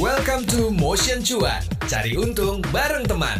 Welcome to Motion Cuan. Cari untung bareng teman.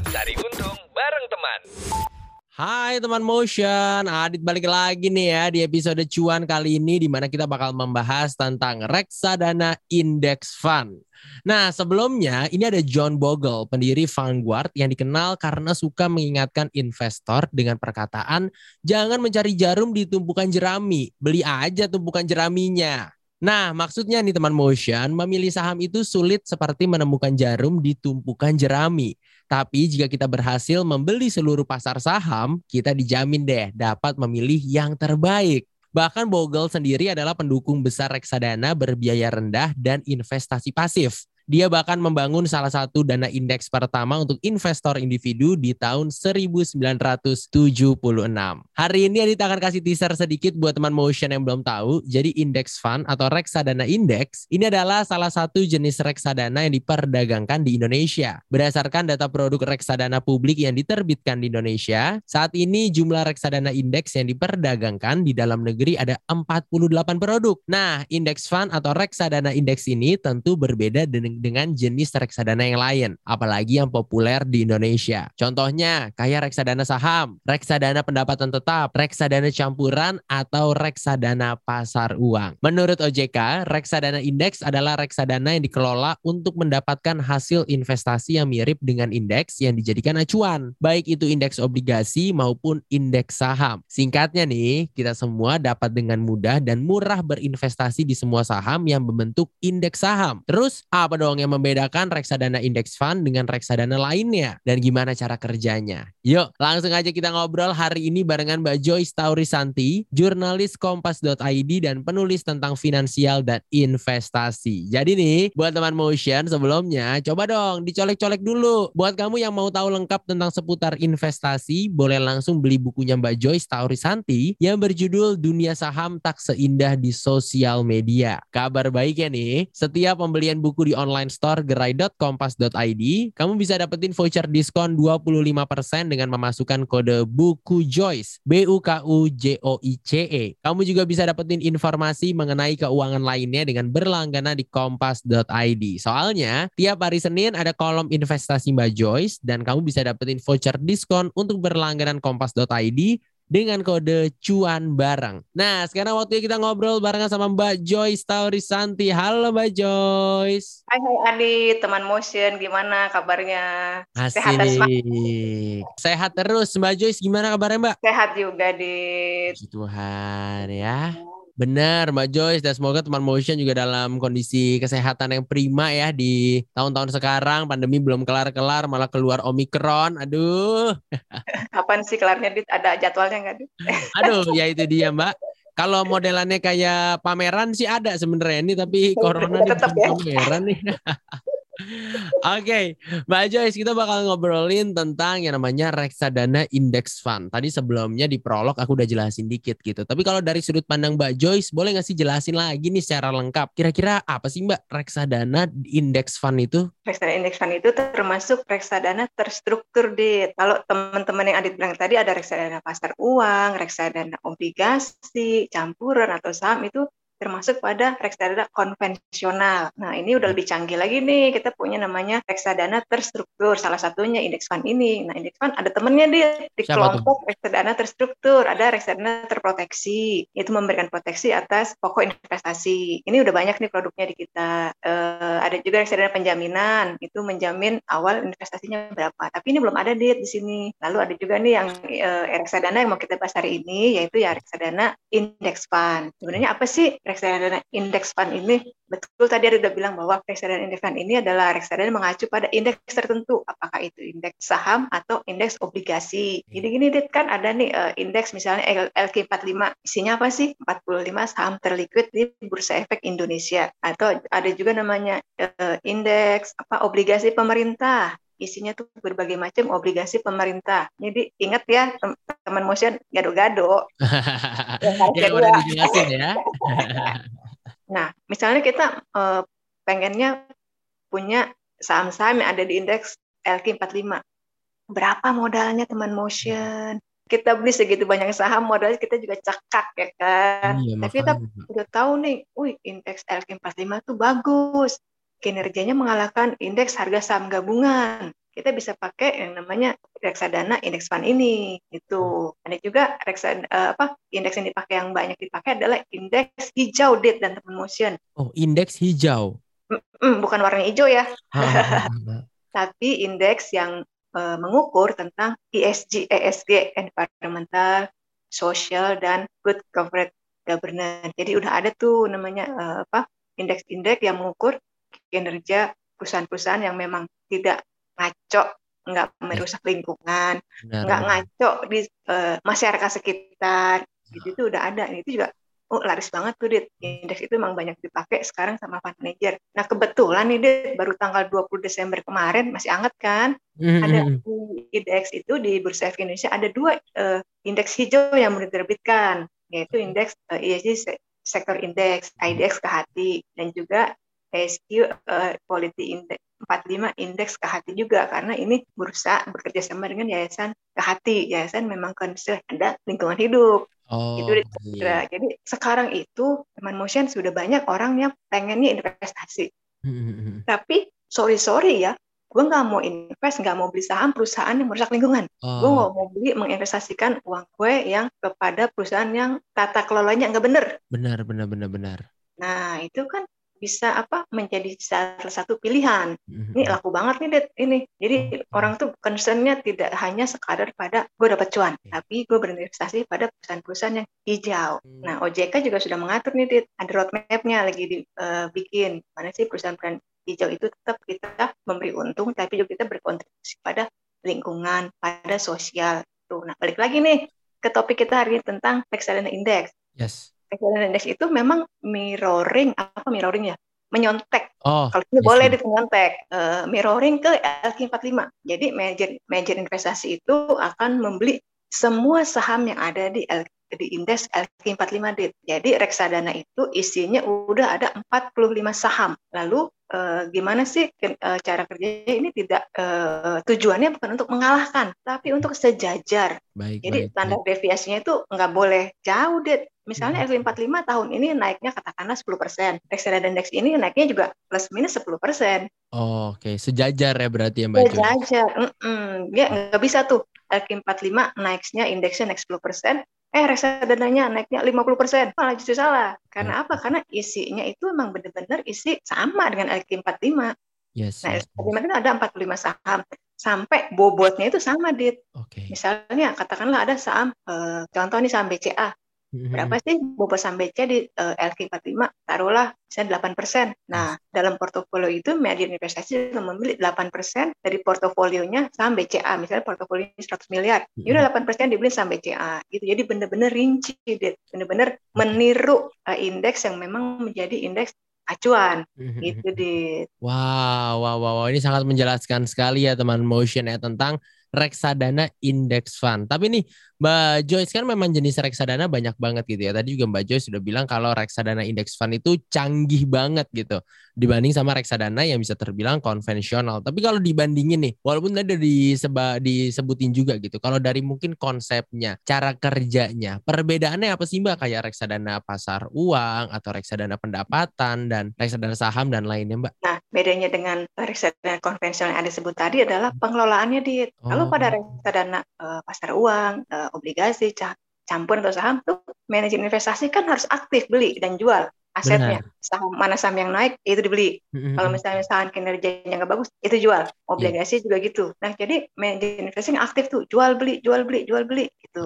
Hai teman Motion, Adit balik lagi nih ya di episode Cuan kali ini, di mana kita bakal membahas tentang Reksadana Index Fund. Nah sebelumnya ini ada John Bogle, pendiri Vanguard yang dikenal karena suka mengingatkan investor dengan perkataan jangan mencari jarum di tumpukan jerami, beli aja tumpukan jeraminya. Nah maksudnya nih teman Motion, memilih saham itu sulit seperti menemukan jarum di tumpukan jerami. Tapi jika kita berhasil membeli seluruh pasar saham, kita dijamin deh dapat memilih yang terbaik. Bahkan Bogle sendiri adalah pendukung besar reksadana berbiaya rendah dan investasi pasif. Dia bahkan membangun salah satu dana indeks pertama untuk investor individu di tahun 1976. Hari ini Adit akan kasih teaser sedikit buat teman Motion yang belum tahu. Jadi index fund atau reksadana indeks ini adalah salah satu jenis reksadana yang diperdagangkan di Indonesia. Berdasarkan data produk reksadana publik yang diterbitkan di Indonesia, saat ini jumlah reksadana indeks yang diperdagangkan di dalam negeri ada 48 produk. Nah, index fund atau reksadana indeks ini tentu berbeda dengan jenis reksadana yang lain, apalagi yang populer di Indonesia. Contohnya, kayak reksadana saham, reksadana pendapatan tetap, reksadana campuran, atau reksadana pasar uang. Menurut OJK, reksadana indeks adalah reksadana yang dikelola untuk mendapatkan hasil investasi yang mirip dengan indeks yang dijadikan acuan, baik itu indeks obligasi maupun indeks saham. Singkatnya nih, kita semua dapat dengan mudah dan murah berinvestasi di semua saham yang membentuk indeks saham. Terus, apa dong yang membedakan reksadana index fund dengan reksadana lainnya dan gimana cara kerjanya? Yuk, langsung aja kita ngobrol hari ini barengan Mbak Joyce Taurisanti, jurnalis kompas.id dan penulis tentang finansial dan investasi. Jadi nih, buat teman Motion sebelumnya, coba dong dicolek-colek dulu. Buat kamu yang mau tahu lengkap tentang seputar investasi, boleh langsung beli bukunya Mbak Joyce Taurisanti yang berjudul Dunia Saham Tak Seindah di Sosial Media. Kabar baiknya nih, setiap pembelian buku di online store Gerai.compass.id kamu bisa dapetin voucher diskon 25% dengan memasukkan kode buku Joyce BUKUJOICE. Kamu juga bisa dapetin informasi mengenai keuangan lainnya dengan berlangganan di kompas.id. Soalnya tiap hari Senin ada kolom investasi Mbak Joyce dan kamu bisa dapetin voucher diskon untuk berlangganan kompas.id dengan kode cuan bareng. Nah, sekarang waktunya kita ngobrol barengan sama Mbak Joyce Taurisanti. Halo Mbak Joyce. Hai Adit, teman Motion, gimana kabarnya? Asik. Sehat terus Mbak Joyce, gimana kabarnya Mbak? Sehat juga, Adit. Puji Tuhan ya. Benar Mbak Joyce, dan semoga teman Motion juga dalam kondisi kesehatan yang prima ya di tahun-tahun sekarang. Pandemi belum kelar-kelar, malah keluar Omikron. Aduh. Kapan sih kelarnya, Dit? Ada jadwalnya nggak, Dit? Aduh, ya itu dia Mbak. Kalau modelannya kayak pameran sih ada sebenarnya ini, tapi corona di pameran nih. Oke, Mbak Joyce, kita bakal ngobrolin tentang yang namanya reksadana index fund. Tadi sebelumnya di prolog aku udah jelasin dikit gitu. Tapi kalau dari sudut pandang Mbak Joyce, boleh nggak sih jelasin lagi nih secara lengkap? Kira-kira apa sih Mbak reksadana index fund itu? Reksadana index fund itu termasuk reksadana terstruktur, Dit. Kalau teman-teman yang Adit bilang tadi ada reksadana pasar uang, reksadana obligasi, campuran atau saham, itu termasuk pada reksadana konvensional. Nah, ini udah lebih canggih lagi nih. Kita punya namanya reksadana terstruktur. Salah satunya indeks fund ini. Nah, indeks fund ada temennya di kelompok reksadana terstruktur. Ada reksadana terproteksi. Itu memberikan proteksi atas pokok investasi. Ini udah banyak nih produknya di kita. Ada juga reksadana penjaminan. Itu menjamin awal investasinya berapa. Tapi ini belum ada di sini. Lalu ada juga nih yang reksadana yang mau kita bahas hari ini, yaitu ya reksadana indeks fund. Sebenarnya apa sih reksadana indeks fund ini? Betul tadi Adit udah bilang bahwa reksadana indeks fund ini adalah reksadana mengacu pada indeks tertentu, apakah itu indeks saham atau indeks obligasi. Jadi gini Dit, kan ada nih indeks misalnya LQ45, isinya apa sih? 45 saham terlikuid di Bursa Efek Indonesia. Atau ada juga namanya indeks obligasi pemerintah. Isinya tuh berbagai macam obligasi pemerintah. Jadi ingat ya teman Motion, gado-gado. Ya udah dijelasin ya. Nah, misalnya kita pengennya punya saham-saham yang ada di indeks LQ45. Berapa modalnya teman Motion? Kita beli segitu banyak saham, modalnya kita juga cekak ya kan. Iya, tapi kita udah tahu nih, indeks LQ45 tuh bagus. kinerjanya mengalahkan indeks harga saham gabungan. Kita bisa pakai yang namanya reksadana indeks fund ini, gitu. Ada juga indeks yang dipakai, yang banyak dipakai adalah indeks hijau, Dit dan teman Motion. Oh, indeks hijau. Bukan warna hijau ya. Tapi indeks yang mengukur tentang ESG, environmental, social dan good corporate governance. Jadi udah ada tuh namanya indeks-indeks yang mengukur kinerja perusahaan-perusahaan yang memang tidak ngaco, nggak merusak lingkungan, nggak ngaco di masyarakat sekitar. Jadi itu udah ada. Itu juga laris banget tuh, Dit. Indeks itu memang banyak dipakai sekarang sama fund manager. Nah, kebetulan nih, Dit, baru tanggal 20 Desember kemarin, masih anget kan? Ada IDX itu di Bursa Efek Indonesia ada dua indeks hijau yang diterbitkan, yaitu indeks ESG Sektor Index, IDX Kehati, dan juga SQ quality index 45 indeks Kehati juga, karena ini bursa bekerja sama dengan Yayasan Kehati. Yayasan memang concern ada lingkungan hidup. Jadi sekarang itu teman Motion sudah banyak orang yang pengennya investasi. Tapi sorry ya, gue nggak mau invest, nggak mau beli saham perusahaan yang merusak lingkungan. Gue nggak mau menginvestasikan uang gue yang kepada perusahaan yang tata kelolanya nggak benar. Benar. Nah, itu kan bisa menjadi salah satu pilihan. Ini laku banget nih, Det, ini. Jadi orang tuh concernnya tidak hanya sekadar pada gue dapat cuan, tapi gue berinvestasi pada perusahaan-perusahaan yang hijau. Nah, OJK juga sudah mengatur nih, Det, ada roadmap-nya lagi dibikin. Mana sih perusahaan-perusahaan hijau itu tetap kita memberi untung, tapi juga kita berkontribusi pada lingkungan, pada sosial. Tuh, nah balik lagi nih ke topik kita hari ini tentang reksadana indeks. Yes. Reksadana indeks itu memang mirroring ya? Menyontek. Kalau ini boleh dinyontek. Mirroring ke LQ45. Jadi manajer investasi itu akan membeli semua saham yang ada di indeks LQ45. Jadi reksadana itu isinya udah ada 45 saham. Lalu gimana sih cara kerjanya? Ini tidak tujuannya bukan untuk mengalahkan, tapi untuk sejajar. Jadi standar deviasinya itu nggak boleh jauh, Det. Misalnya LQ45 tahun ini naiknya katakanlah 10%. Reksadana indeks ini naiknya juga plus minus 10%. Oke. Sejajar ya berarti ya, Mbak Jo? Sejajar. Dia nggak bisa tuh. LQ45 naiknya indeksnya naik 10%. Reksadananya naiknya 50%, malah justru salah. Karena apa? Karena isinya itu emang benar-benar isi sama dengan LQ45. Yes, nah, LQ45 itu ada 45 saham. Sampai bobotnya itu sama, Dit. Misalnya, katakanlah ada saham, contoh nih saham BCA. Berapa sih bobot saham BCA di LQ45? Taruhlah misalnya 8%. Nah, dalam portofolio itu manajer investasi membeli 8% dari portofolionya saham BCA. Misalnya portofolionya 100 miliar. Ya udah 8% dibeli saham BCA. Gitu. Jadi benar-benar rinci, benar-benar meniru indeks yang memang menjadi indeks acuan. Gitu, Dit. Wow, ini sangat menjelaskan sekali ya teman Motion ya tentang reksadana index fund. Tapi nih Mbak Joyce, kan memang jenis reksadana banyak banget gitu ya. Tadi juga Mbak Joyce sudah bilang kalau reksadana index fund itu canggih banget gitu dibanding sama reksadana yang bisa terbilang konvensional. Tapi kalau dibandingin nih, walaupun tadi disebutin juga gitu, kalau dari mungkin konsepnya, cara kerjanya, perbedaannya apa sih Mbak? Kayak reksadana pasar uang atau reksadana pendapatan dan reksadana saham dan lainnya, Mbak. Nah, bedanya dengan reksadana konvensional yang ada sebut tadi adalah pengelolaannya, Dit. Kalau pada reksadana pasar uang, obligasi, campuran atau saham tuh manajer investasi kan harus aktif beli dan jual asetnya. Saham mana saham yang naik itu dibeli. Kalau misalnya saham kinerjanya nggak bagus itu jual. Obligasi juga gitu. Nah, jadi manajer investasi yang aktif tuh jual beli gitu.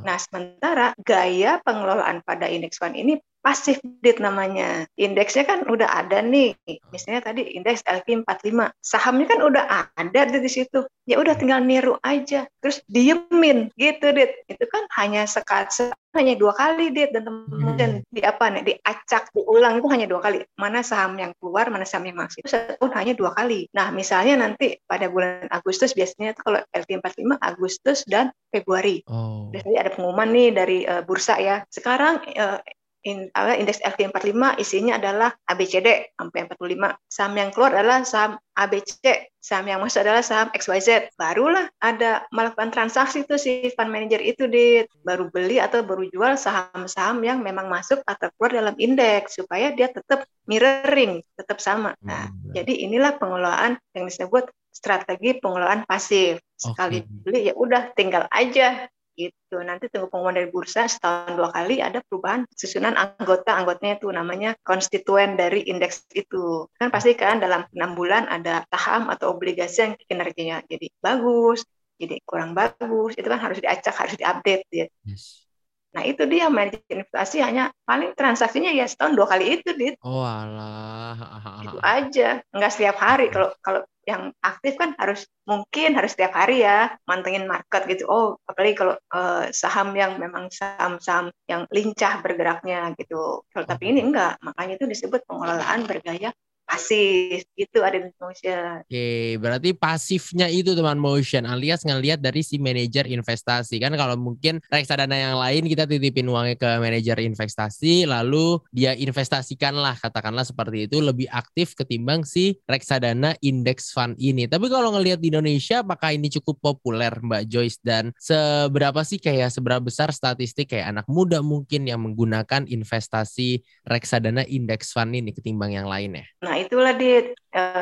Nah, sementara gaya pengelolaan pada indeks fund ini pasif, Dit, namanya. Indeksnya kan udah ada nih. Misalnya tadi indeks LQ45. Sahamnya kan udah ada di situ. Ya udah tinggal niru aja. Terus diemin gitu, Dit. Itu kan hanya 2 kali, Dit, dan teman-teman diacak, diulang itu hanya 2 kali. Mana saham yang keluar, mana saham yang masuk. Itu setahun hanya 2 kali. Nah, misalnya nanti pada bulan Agustus biasanya itu kalau LQ45 Agustus dan Februari. Biasanya ada pengumuman nih dari bursa ya. Sekarang indeks LQ45 isinya adalah ABCD sampai 45. Saham yang keluar adalah saham ABC, saham yang masuk adalah saham XYZ. Barulah ada melakukan transaksi itu si fund manager itu baru beli atau baru jual saham-saham yang memang masuk atau keluar dalam indeks supaya dia tetap mirroring, tetap sama. Nah, jadi inilah pengelolaan yang disebut strategi pengelolaan pasif. Sekali beli ya udah tinggal aja. Gitu. Nanti tunggu pengumuman dari bursa setahun 2 kali ada perubahan susunan anggotanya itu namanya konstituen dari indeks itu. Kan pasti kan dalam 6 bulan ada saham atau obligasi yang kinerjanya jadi bagus, jadi kurang bagus, itu kan harus diacak, harus diupdate ya. Yes. Nah itu dia manajer investasi hanya paling transaksinya ya setahun 2 kali itu dit. Oh alah. Itu aja, nggak setiap hari. Kalau yang aktif kan harus setiap hari ya mantengin market gitu. Oh apalagi kalau saham yang memang saham-saham yang lincah bergeraknya gitu. Kalau tapi ini enggak, makanya itu disebut pengelolaan bergaya pasif. Itu ada di Motion. Oke, berarti pasifnya itu teman Motion alias ngelihat dari si manajer investasi. Kan kalau mungkin reksadana yang lain kita titipin uangnya ke manajer investasi lalu dia investasikanlah, katakanlah seperti itu, lebih aktif ketimbang si reksadana index fund ini. Tapi kalau ngelihat di Indonesia apakah ini cukup populer Mbak Joyce, dan seberapa besar statistik kayak anak muda mungkin yang menggunakan investasi reksadana index fund ini ketimbang yang lainnya? Nah, itulah di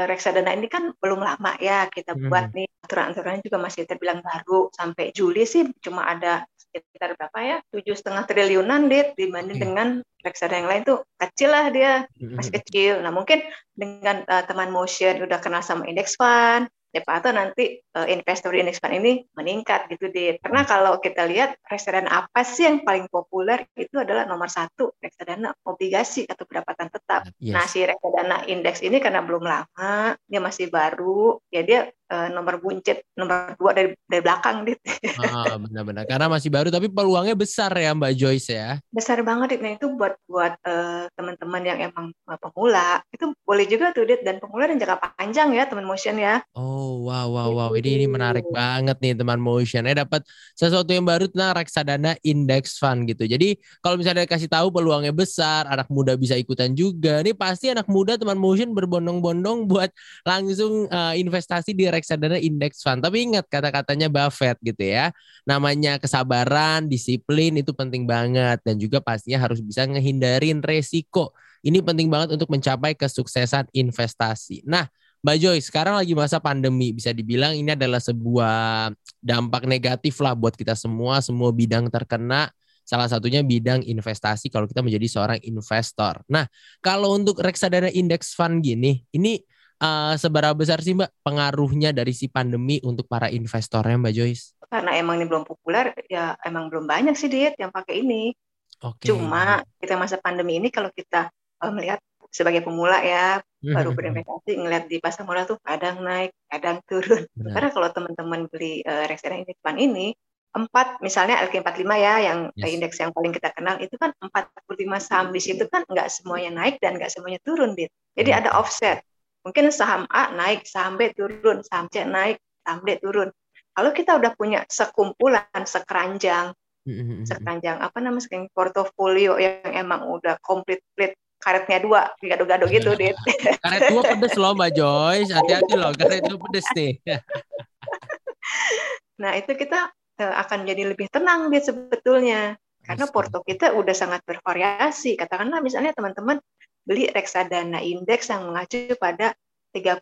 reksadana ini kan belum lama ya kita buat nih, aturan-aturannya juga masih terbilang baru. Sampai Juli sih cuma ada sekitar berapa ya 7,5 triliunan dit, dibanding dengan reksadana yang lain tuh kecil lah, dia masih kecil. Nah mungkin dengan teman Motion udah kenal sama index fund, siapa tahu nanti investor index fund ini meningkat gitu dit. Karena kalau kita lihat reksadana apa sih yang paling populer, itu adalah nomor 1 reksadana obligasi atau pendapatan tetap. Yes. Nah si reksadana indeks ini karena belum lama, dia masih baru, ya dia nomor buncit, nomor 2 dari belakang dit. Benar-benar karena masih baru tapi peluangnya besar ya Mbak Joyce ya. Besar banget dit. Nah itu buat teman-teman yang emang pemula itu boleh juga tuh dit, dan pemula dan jangka panjang ya teman Motion ya. Wow. Ini menarik banget nih teman Motion. Dapat sesuatu yang baru tentang reksadana index fund gitu. Jadi kalau misalnya dikasih tahu peluangnya besar, anak muda bisa ikutan juga. Ini pasti anak muda teman Motion berbondong-bondong buat langsung investasi di reksadana index fund. Tapi ingat kata-katanya Buffett gitu ya. Namanya kesabaran, disiplin itu penting banget, dan juga pastinya harus bisa ngehindarin resiko. Ini penting banget untuk mencapai kesuksesan investasi. Nah, Mbak Joyce, sekarang lagi masa pandemi, bisa dibilang ini adalah sebuah dampak negatif lah buat kita semua bidang terkena, salah satunya bidang investasi kalau kita menjadi seorang investor. Nah, kalau untuk reksadana index fund gini, ini seberapa besar sih Mbak pengaruhnya dari si pandemi untuk para investornya Mbak Joyce? Karena emang ini belum populer, ya emang belum banyak sih diet yang pakai ini. Okay. Cuma kita masa pandemi ini kalau kita melihat sebagai pemula ya, baru berinvestasi ngeliat di pasar modal tuh kadang naik, kadang turun. Benar. Karena kalau teman-teman beli reksadana index fund ini, 4 misalnya LQ45 ya, yang indeks yang paling kita kenal itu kan 45 saham di situ kan nggak semuanya naik dan nggak semuanya turun dit. Jadi ada offset. Mungkin saham A naik, saham B turun, saham C naik, saham D turun. Kalau kita udah punya sekumpulan, sekeranjang portofolio yang emang udah komplit karetnya 2, gado-gado gitu, Dit. Karet 2 pedes loh, Mbak Joyce. Hati-hati loh, karet 2 pedes nih. Nah, itu kita akan jadi lebih tenang, Dit, sebetulnya. Karena porto kita udah sangat bervariasi. Katakanlah misalnya teman-teman beli reksadana indeks yang mengacu pada 30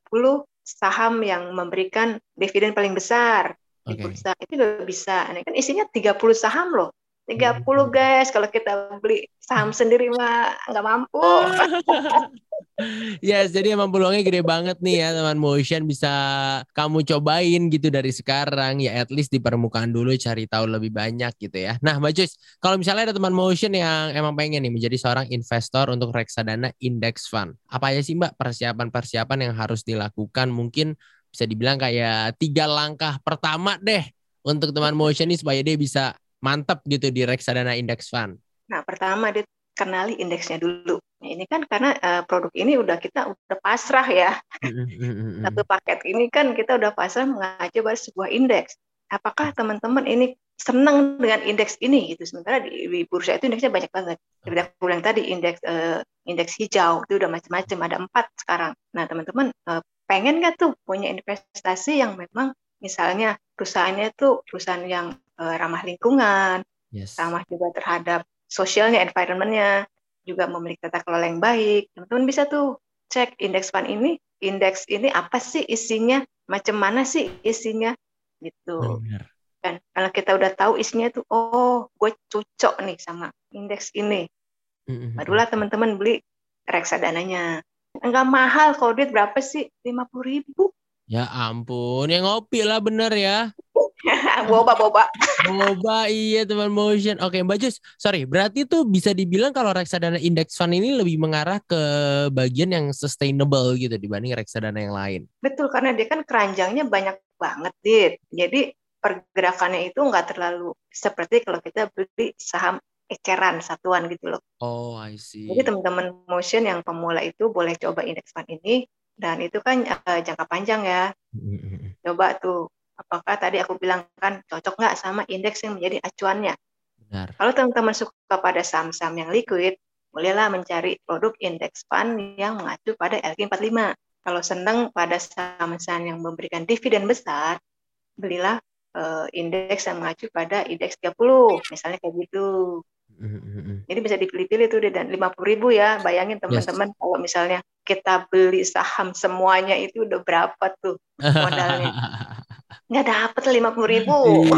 saham yang memberikan dividen paling besar. Di bursa. Itu juga bisa. Nah, kan isinya 30 saham loh. 30 guys, kalau kita beli saham sendiri mah nggak mampu. Yes, jadi emang peluangnya gede banget nih ya teman Motion, bisa kamu cobain gitu dari sekarang ya, at least di permukaan dulu cari tahu lebih banyak gitu ya. Nah Mbak Joyce, kalau misalnya ada teman Motion yang emang pengen nih menjadi seorang investor untuk reksadana index fund, apa aja sih Mbak persiapan-persiapan yang harus dilakukan? Mungkin bisa dibilang kayak 3 langkah pertama deh untuk teman Motion nih supaya dia bisa mantap gitu di reksadana index fund. Nah, pertama dia kenali indeksnya dulu. Nah, ini kan karena produk ini kita udah pasrah ya. Satu paket ini kan kita udah pasrah mengacu pada sebuah indeks. Apakah teman-teman ini senang dengan indeks ini gitu. Sementara di bursa itu indeksnya banyak banget. Seperti aku bilang tadi, indeks hijau itu udah macam-macam, ada 4 sekarang. Nah, teman-teman pengen nggak tuh punya investasi yang memang misalnya perusahaannya itu perusahaan yang ramah lingkungan, ramah juga terhadap sosialnya, environment-nya, juga memiliki tata kelola yang baik. Teman-teman bisa tuh cek indeks fund ini. Indeks ini apa sih isinya? Macam mana sih isinya? Gitu. Benar. Dan kalau kita udah tahu isinya tuh, oh, gue cocok nih sama indeks ini. Barulah teman-teman beli reksadananya. Enggak mahal, kalau duit berapa sih? 50.000. Ya ampun, yang ngopi lah bener ya. Boba, iya teman Motion. Oke, Mbak Jus, sorry. Berarti tuh bisa dibilang kalau reksadana index fund ini lebih mengarah ke bagian yang sustainable gitu dibanding reksadana yang lain. Betul, karena dia kan keranjangnya banyak banget, Dit. Jadi pergerakannya itu nggak terlalu seperti kalau kita beli saham eceran satuan gitu loh. Oh, I see. Jadi teman-teman Motion yang pemula itu boleh coba index fund ini, dan itu kan jangka panjang ya. Coba tuh, apakah tadi aku bilang kan cocok nggak sama indeks yang menjadi acuannya. Benar. Kalau teman-teman suka pada saham-saham yang liquid, bolehlah mencari produk index fund yang mengacu pada LQ45. Kalau senang pada saham-saham yang memberikan dividen besar, belilah indeks yang mengacu pada IDX30, misalnya kayak gitu. Jadi bisa dipilih-pilih tuh, dan 50.000 ya, bayangin teman-teman kalau misalnya kita beli saham semuanya itu udah berapa tuh modalnya? Nggak dapet 50.000.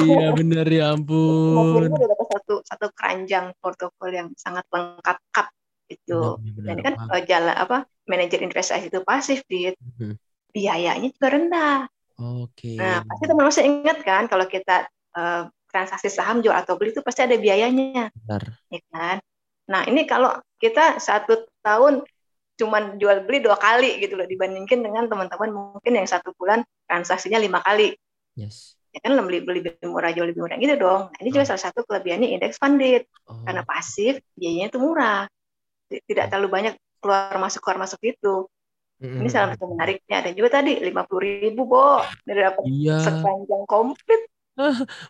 Iya benar, ya ampun. 50.000 udah dapat satu keranjang portofolio yang sangat lengkap gitu. Dan kan jalan manajer investasi itu pasif, biayanya juga rendah. Oke. Nah, pasti teman-teman masih ingat kan kalau kita transaksi saham jual atau beli itu pasti ada biayanya. Benar. Ya kan? Nah, ini kalau kita 1 tahun cuman jual beli 2 kali gitu loh, dibandingkan dengan teman-teman mungkin yang 1 bulan transaksinya 5 kali. Yes. Ya kan beli lebih murah, jual lebih murah gitu dong. Nah, ini juga salah satu kelebihannya index funded. Karena pasif, biayanya itu murah. Tidak terlalu banyak keluar masuk gitu. Ini salah satu menariknya. Dan juga tadi 50.000, Bo. Udah dapat sepanjang komplit.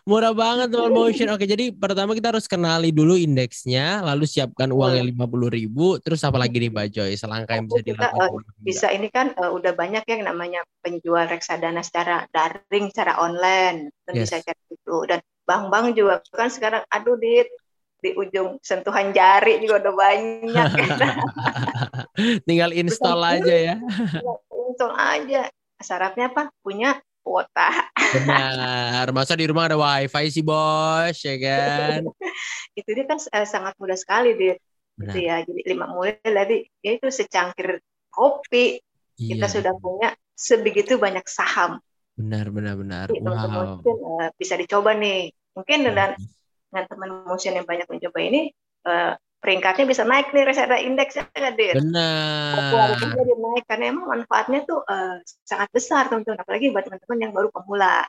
Murah banget teman Motion. Oke, jadi pertama kita harus kenali dulu indeksnya, lalu siapkan uangnya 50.000. Terus apalagi nih Mbak Joy, selangkah yang bisa dilakukan? Bisa ini kan udah banyak yang namanya penjual reksadana secara daring, secara online. Bisa cari itu. Dan bank-bank juga kan sekarang, aduh Dit, di ujung sentuhan jari juga udah banyak. Tinggal install aja ya. Install aja. Syaratnya apa? Punya kuota. Benar. Masa di rumah ada wifi sih bos, ya kan? Itu dia kan sangat mudah sekali dia. Gitu ya. Jadi 5 murid tadi ya itu secangkir kopi. Iya. Kita sudah punya sebegitu banyak saham. Benar. Jadi, wow. Mungkin, bisa dicoba nih. Mungkin dengan teman Motion yang banyak mencoba ini, peringkatnya bisa naik nih reksadana indeksnya, nggak Dit? Benar. Jadi naik karena emang manfaatnya tuh sangat besar, teman-teman. Apalagi buat teman-teman yang baru pemula.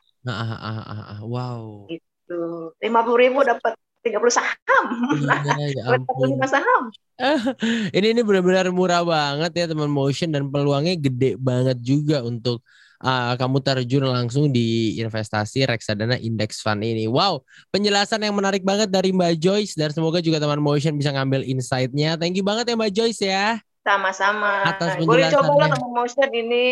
Wow. Gitu. 50.000 dapat 30 saham. Iya, 45 saham. Ini benar-benar murah banget ya teman Motion, dan peluangnya gede banget juga untuk kamu terjun langsung di investasi reksadana index fund ini. Wow, penjelasan yang menarik banget dari Mbak Joyce, dan semoga juga teman Motion bisa ngambil insight-nya. Thank you banget ya Mbak Joyce ya. Sama-sama. Atas penjelasannya. Boleh coba lah teman Motion ini.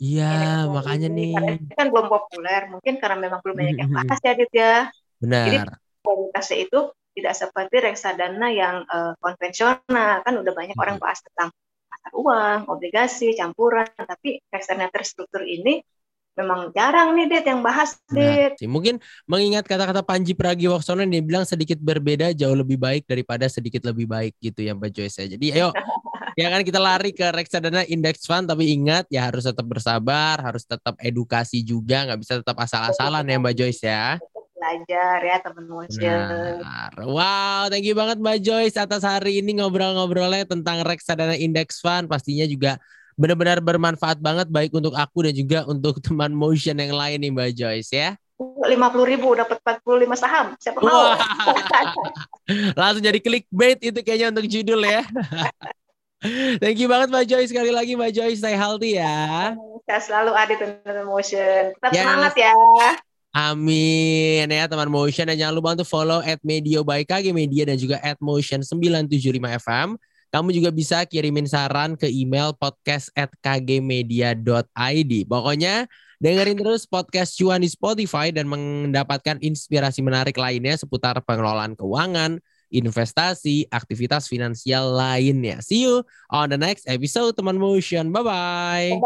Iya, makanya ini. Nih. Karena kan belum populer, mungkin karena memang belum banyak yang bahas ya Dit ya. Benar. Jadi kualitasnya itu tidak seperti reksadana yang konvensional, kan udah banyak orang bahas tentang uang, obligasi, campuran, tapi reksadana terstruktur ini memang jarang nih Dit yang bahas Dit. Nah, mungkin mengingat kata-kata Panji Pragiwaksono yang dia bilang sedikit berbeda jauh lebih baik daripada sedikit lebih baik gitu ya Mbak Joyce. Jadi ayo ya kan kita lari ke reksadana index fund, tapi ingat ya harus tetap bersabar, harus tetap edukasi juga, nggak bisa tetap asal-asalan ya Mbak Joyce ya. Belajar ya teman Motion. Wow, thank you banget Mbak Joyce atas hari ini ngobrol-ngobrolnya tentang reksadana index fund. Pastinya juga benar-benar bermanfaat banget, baik untuk aku dan juga untuk teman Motion yang lain nih Mbak Joyce ya. 50.000 dapat 45 saham. Siapa tahu. Wow. Langsung jadi clickbait itu kayaknya untuk judul ya. Thank you banget Mbak Joyce, sekali lagi Mbak Joyce, stay healthy ya. Kita selalu ada teman Motion. Tetap semangat ya. Amin ya teman Motion. Dan jangan lupa untuk follow @medio by KG Media dan juga @motion 975 FM. Kamu juga bisa kirimin saran ke email podcast@kgmedia.id. Pokoknya dengerin terus podcast cuan di Spotify dan mendapatkan inspirasi menarik lainnya seputar pengelolaan keuangan, investasi, aktivitas finansial lainnya. See you on the next episode teman Motion. Bye-bye.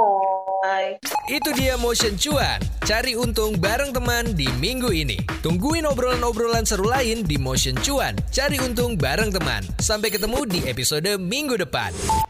Bye. Itu dia Motion Cuan. Cari untung bareng teman di minggu ini. Tungguin obrolan-obrolan seru lain di Motion Cuan. Cari untung bareng teman. Sampai ketemu di episode minggu depan.